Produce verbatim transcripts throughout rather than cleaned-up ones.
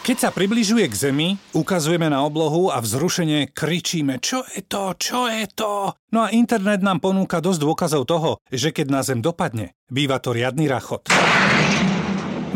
Keď sa približuje k zemi, ukazujeme na oblohu a vzrušene kričíme Čo je to? Čo je to? No a internet nám ponúka dosť dôkazov toho, že keď na zem dopadne, býva to riadny rachot.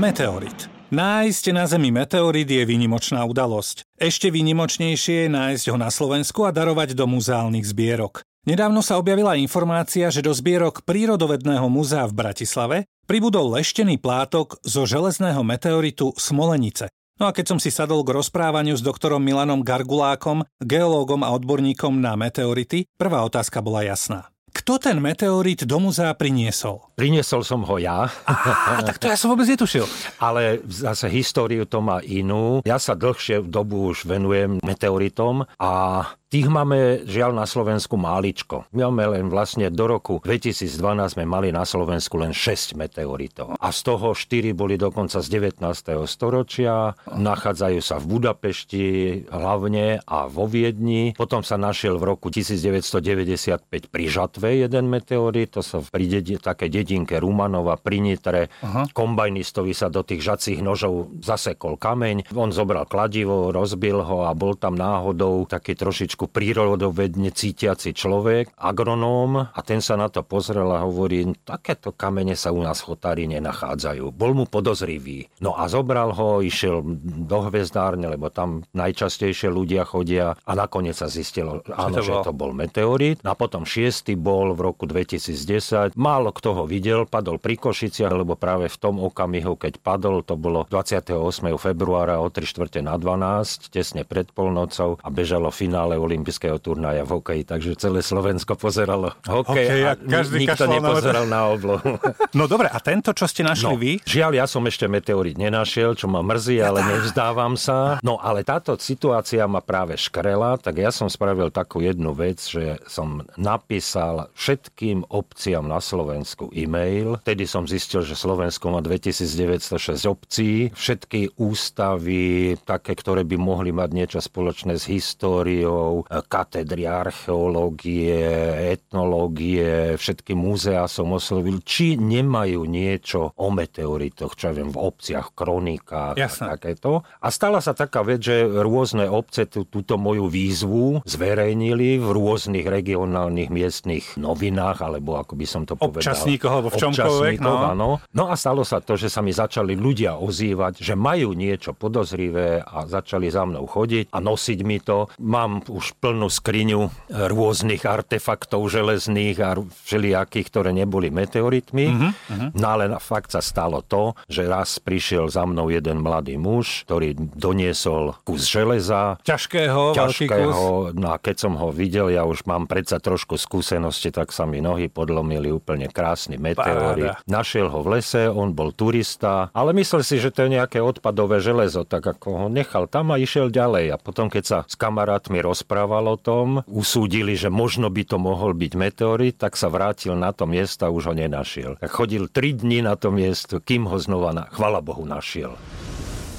Meteorit. Nájsť na zemi meteorit je výnimočná udalosť. Ešte výnimočnejšie je nájsť ho na Slovensku a darovať do muzeálnych zbierok. Nedávno sa objavila informácia, že do zbierok Prírodovedného múzea v Bratislave pribudol leštený plátok zo železného meteoritu Smolenice. No a keď som si sadol k rozprávaniu s doktorom Milanom Gargulákom, geológom a odborníkom na meteority, prvá otázka bola jasná. Kto ten meteorit do muzea priniesol? Priniesol som ho ja. Á, tak to ja som vôbec netušil. Ale zase históriu to má inú. Ja sa dlhšie dobu už venujem meteoritom a tých máme žiaľ na Slovensku máličko. My máme len vlastne do roku dvetisícdvanásť sme mali na Slovensku len šesť meteoritov. A z toho štyri boli dokonca z devätnásteho storočia. Nachádzajú sa v Budapešti hlavne a vo Viedni. Potom sa našiel v roku devätnásťstodeväťdesiatpäť pri Žatve jeden meteorit. To sa pri dedi- také dedinke Rumanova pri Nitre. Aha. Kombajnistovi sa do tých žacích nožov zasekol kameň. On zobral kladivo, rozbil ho a bol tam náhodou taký trošičku prírodovedne cítiaci človek, agronóm, a ten sa na to pozrel a hovorí, takéto kamene sa u nás v Hotarine nachádzajú. Bol mu podozrivý. No a zobral ho, išiel do hvezdárne, lebo tam najčastejšie ľudia chodia, a nakoniec sa zistilo, áno, že to bol meteorit. A potom šiestý bol v roku dvetisícdesať. Málo kto ho videl, padol pri Košiciach, lebo práve v tom okamihu, keď padol, to bolo dvadsiateho ôsmeho februára o tri štvrte na dvanásť, tesne pred polnocou, a bežalo finále olympijského turnaja v hokeji, takže celé Slovensko pozeralo hokej, okay, a každý nikto nepozeral na oblohu. No dobre, a tento, čo ste našli no, vy? Žiaľ, ja som ešte meteorit nenašiel, čo ma mrzí, ale nevzdávam sa. No ale táto situácia ma práve škrela, tak ja som spravil takú jednu vec, že som napísal všetkým obciam na Slovensku e-mail. Vtedy som zistil, že Slovensko má dvetisícdeväťstošesť obcí. Všetky ústavy, také, ktoré by mohli mať niečo spoločné s históriou, katedry archeológie, etnológie, všetky múzeá som oslovil, či nemajú niečo o meteoritoch, čo ja viem, v obciach, kronikách. Jasne. A takéto. A stala sa taká vec, že rôzne obce tú, túto moju výzvu zverejnili v rôznych regionálnych miestnych novinách, alebo ako by som to povedal. Občasníkov, alebo v čomkoľvek. No. Áno. No a stalo sa to, že sa mi začali ľudia ozývať, že majú niečo podozrivé, a začali za mnou chodiť a nosiť mi to. Mám už plnú skriňu rôznych artefaktov železných a všelijakých, ktoré neboli meteoritmi. Uh-huh, uh-huh. No ale fakt sa stalo to, že raz prišiel za mnou jeden mladý muž, ktorý doniesol kus železa. Ťažkého, ťažkého. Kus. No a keď som ho videl, ja už mám predsa trošku skúsenosti, tak sa mi nohy podlomili, úplne krásny meteorit. Paráda. Našiel ho v lese, on bol turista, ale myslel si, že to je nejaké odpadové železo, tak ako ho nechal tam a išiel ďalej. A potom, keď sa s kamarátmi rozprával, o tom, usúdili, že možno by to mohol byť meteorit, tak sa vrátil na to miesto a už ho nenašiel. Tak chodil tri dni na to miesto, kým ho znova, na... chvala Bohu, našiel.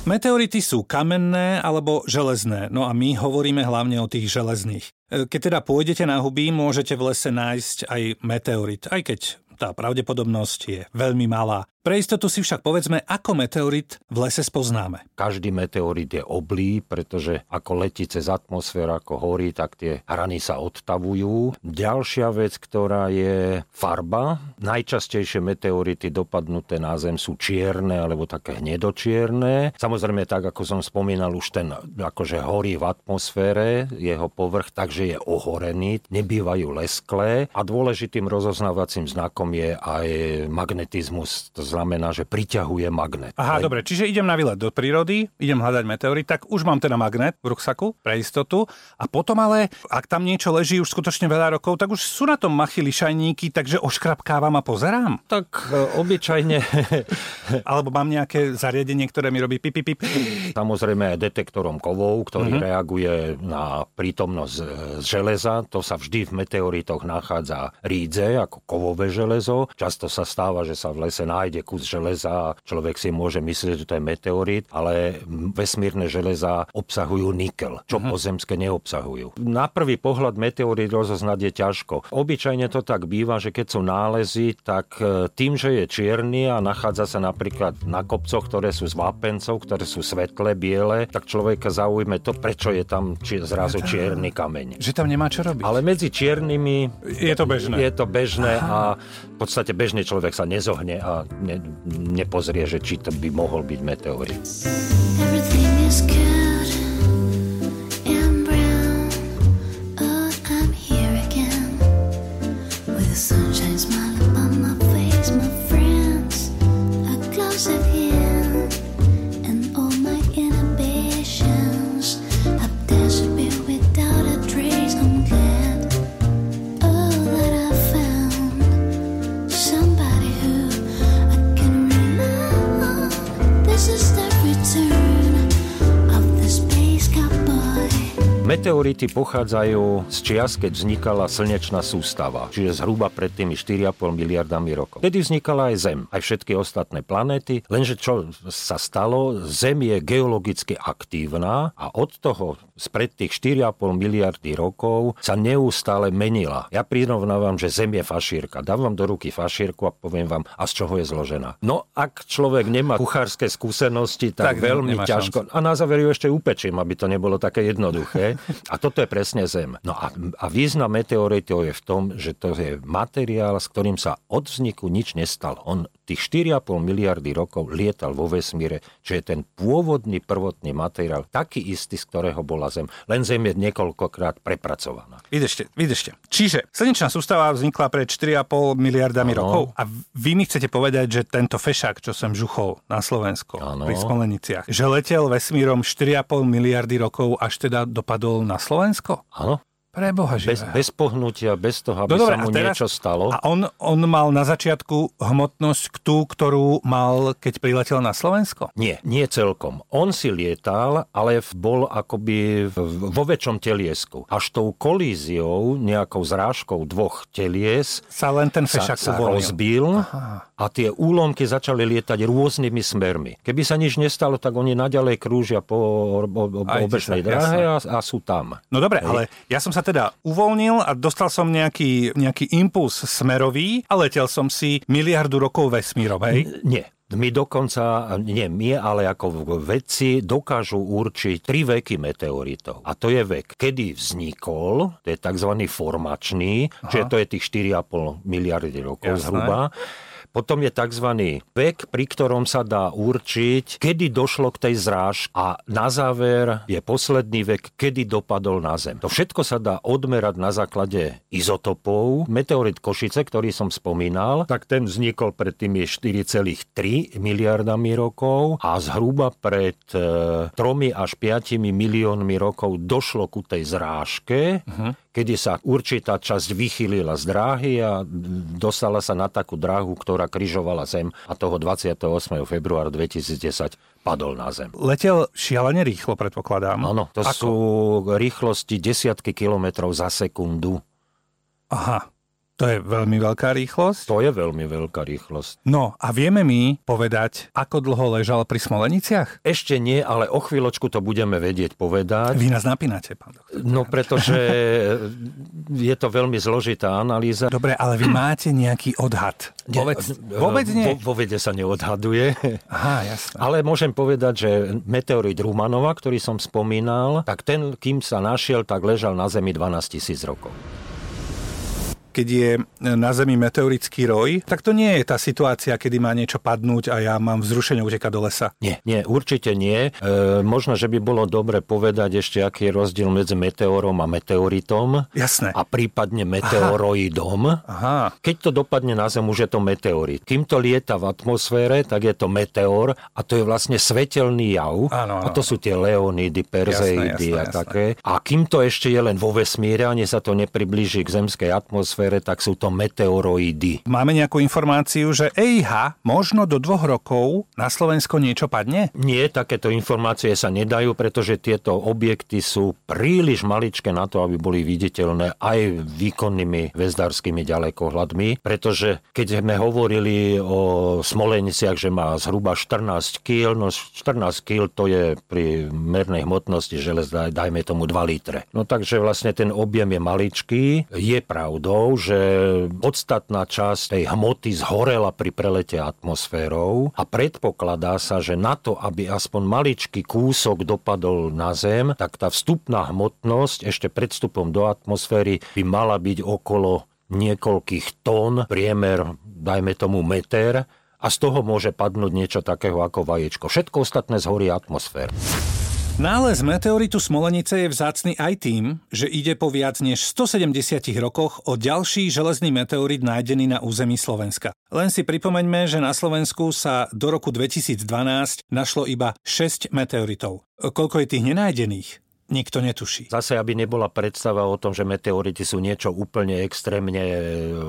Meteority sú kamenné alebo železné, no a my hovoríme hlavne o tých železných. Keď teda pôjdete na huby, môžete v lese nájsť aj meteorit, aj keď tá pravdepodobnosť je veľmi malá. Pre istotu si však povedzme, ako meteorit v lese spoznáme. Každý meteorit je oblý, pretože ako letí cez atmosféru, ako horí, tak tie hrany sa odtavujú. Ďalšia vec, ktorá je farba. Najčastejšie meteority dopadnuté na Zem sú čierne alebo také hnedočierne. Samozrejme, tak ako som spomínal, už ten akože horí v atmosfére, jeho povrch, takže je ohorený, nebývajú lesklé. A dôležitým rozoznávacím znakom je aj magnetizmus, to znamená, že priťahuje magnet. Aha, aj... dobre, čiže idem na výlet do prírody, idem hľadať meteorit, tak už mám teda magnet v ruksaku pre istotu, a potom ale, ak tam niečo leží už skutočne veľa rokov, tak už sú na tom machy, lišajníky, takže oškrapkávam a pozerám. Tak obyčajne. Alebo mám nejaké zariadenie, ktoré mi robí pip, pip, pip. Samozrejme detektorom kovov, ktorý mm-hmm. reaguje na prítomnosť železa, to sa vždy v meteoritoch nachádza rídze, ako kovové železo. železo. Často sa stáva, že sa v lese nájde kus železa a človek si môže myslieť, že to je meteorit, ale vesmírne železa obsahujú nikel, čo Aha. pozemské neobsahujú. Na prvý pohľad meteorit rozoznať je ťažko. Obyčajne to tak býva, že keď sú nálezy, tak tým, že je čierny a nachádza sa napríklad na kopcoch, ktoré sú z vápencov, ktoré sú svetlé, biele, tak človeka zaujme to, prečo je tam či, zrazu čierny kameň. Že tam nemá čo robiť. Ale medzi čiernymi je to bežné. Je to bežné Aha. a v podstate bežný človek sa nezohne a ne, nepozrie, že či to by mohol byť meteorit. Meteority pochádzajú z čias, keď vznikala slnečná sústava, čiže zhruba pred tými štyri a pol miliardami rokov. Vtedy vznikala aj Zem, aj všetky ostatné planéty, lenže čo sa stalo, Zem je geologicky aktívna a od toho spred tých štyri a pol miliardy rokov sa neustále menila. Ja prirovnávam, že Zem je fašírka. Dám vám do ruky fašírku a poviem vám, a z čoho je zložená. No ak človek nemá kuchárske skúsenosti, tak, tak veľmi ťažko. Šanc. A na záver ju ešte upečím, aby to nebolo také jednoduché. A toto je presne Zem. No a, a význam meteoritov je v tom, že to je materiál, s ktorým sa od vzniku nič nestalo. On tých štyri a pol miliardy rokov lietal vo vesmíre, čo je ten pôvodný prvotný materiál, taký istý, z ktorého bola Zem. Len Zem je niekoľkokrát prepracovaná. Videšte, videšte. Čiže slnečná sústava vznikla pred štyri a pol miliardami ano. Rokov. A vy mi chcete povedať, že tento fešák, čo som žuchol na Slovensku, ano. Pri Smoleniciach, že letel vesmírom štyri a pol miliardy rokov, až teda dopadol na Slovensko? Áno. Pre Boha živé. Bez, bez pohnutia, bez toho, aby no, dobre, sa mu teraz, niečo stalo. A on, on mal na začiatku hmotnosť tú, ktorú mal, keď priletel na Slovensko? Nie, nie celkom. On si lietal, ale bol akoby vo väčšom teliesku. Až tou kolíziou, nejakou zrážkou dvoch telies sa len ten fešak sa, sa rozbil Aha. a tie úlomky začali lietať rôznymi smermi. Keby sa nič nestalo, tak oni naďalej krúžia po obežnej dráhe a, a sú tam. No dobre, Hej. ale ja som sa teda uvoľnil a dostal som nejaký, nejaký impuls smerový a letel som si miliardu rokov vesmírom, hej? N- nie. My dokonca, nie my, ale ako vedci dokážu určiť tri veky meteoritov. A to je vek, kedy vznikol, to je tzv. Formačný, Aha. čiže to je tých štyri a pol miliardy rokov Jasné. zhruba. Potom je tzv. Vek, pri ktorom sa dá určiť, kedy došlo k tej zrážke a na záver je posledný vek, kedy dopadol na Zem. To všetko sa dá odmerať na základe izotopov. Meteorit Košice, ktorý som spomínal, tak ten vznikol pred tými štyri celé tri miliardami rokov a zhruba pred tromi až piatimi miliónmi rokov došlo ku tej zrážke, uh-huh. kedy sa určitá časť vychýlila z dráhy a dostala sa na takú dráhu, ktorá križovala Zem a toho dvadsiateho ôsmeho februára dvetisícdesať padol na Zem. Letel šialene rýchlo, predpokladám. Áno, to Ako? Sú rýchlosti desiatky kilometrov za sekundu. Aha, to je veľmi veľká rýchlosť? To je veľmi veľká rýchlosť. No a vieme mi povedať, ako dlho ležal pri Smoleniciach? Ešte nie, ale o chvíľočku to budeme vedieť povedať. Vy nás napínate, pán doktor. No pretože je to veľmi zložitá analýza. Dobre, ale vy máte nejaký odhad. Vôbec, vôbec nie? Vo, vo vede sa neodhaduje. Aha, jasné. Ale môžem povedať, že meteorit Rumanova, ktorý som spomínal, tak ten, kým sa našiel, tak ležal na Zemi dvanásť tisíc rokov. Keď je na Zemi meteorický roj, tak to nie je tá situácia, kedy má niečo padnúť a ja mám vzrušenie utekať do lesa. Nie, nie, určite nie. E, možno, že by bolo dobre povedať ešte, aký je rozdiel medzi meteorom a meteoritom. Jasné. A prípadne meteoroidom. Aha. Keď to dopadne na Zem, už je to meteorit. Kým to lieta v atmosfére, tak je to meteor a to je vlastne svetelný jav. Áno, áno. A to sú tie Leonídy, Perzeidy jasné, jasné, a také. Jasné. A kým to ešte je len vo vesmíre, ani sa to nepriblíži k zemskej atmosfére, atmosfére, tak sú to meteoroidy. Máme nejakú informáciu, že é í há možno do dvoch rokov na Slovensko niečo padne? Nie, takéto informácie sa nedajú, pretože tieto objekty sú príliš maličké na to, aby boli viditeľné aj výkonnými hviezdárskymi ďalekohľadmi, pretože keď sme hovorili o Smoleniciach, že má zhruba štrnásť kíl, no štrnásť kíl to je pri mernej hmotnosti železa, dajme tomu dva litre. No takže vlastne ten objem je maličký. Je pravdou, že podstatná časť tej hmoty zhorela pri prelete atmosférou a predpokladá sa, že na to, aby aspoň maličký kúsok dopadol na Zem, tak tá vstupná hmotnosť ešte pred vstupom do atmosféry by mala byť okolo niekoľkých tón, priemer, dajme tomu meter, a z toho môže padnúť niečo takého ako vaječko. Všetko ostatné zhorí atmosféru. Nález meteoritu Smolenice je vzácny aj tým, že ide po viac než stosedemdesiatich rokoch o ďalší železný meteorit nájdený na území Slovenska. Len si pripomeňme, že na Slovensku sa do roku dvetisícdvanásť našlo iba šesť meteoritov. Koľko je tých nenájdených? Nikto netuší. Zase, aby nebola predstava o tom, že meteority sú niečo úplne extrémne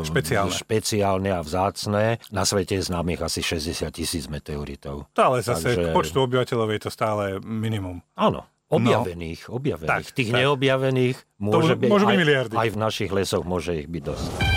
špeciálne, špeciálne a vzácne. Na svete je známych asi šesťdesiat tisíc meteoritov. Ale zase Takže... k počtu obyvateľov je to stále minimum. Áno. Objavených. No. objavených. Tak, Tých tak. neobjavených môže to, byť môže aj, by aj v našich lesoch môže ich byť dosť.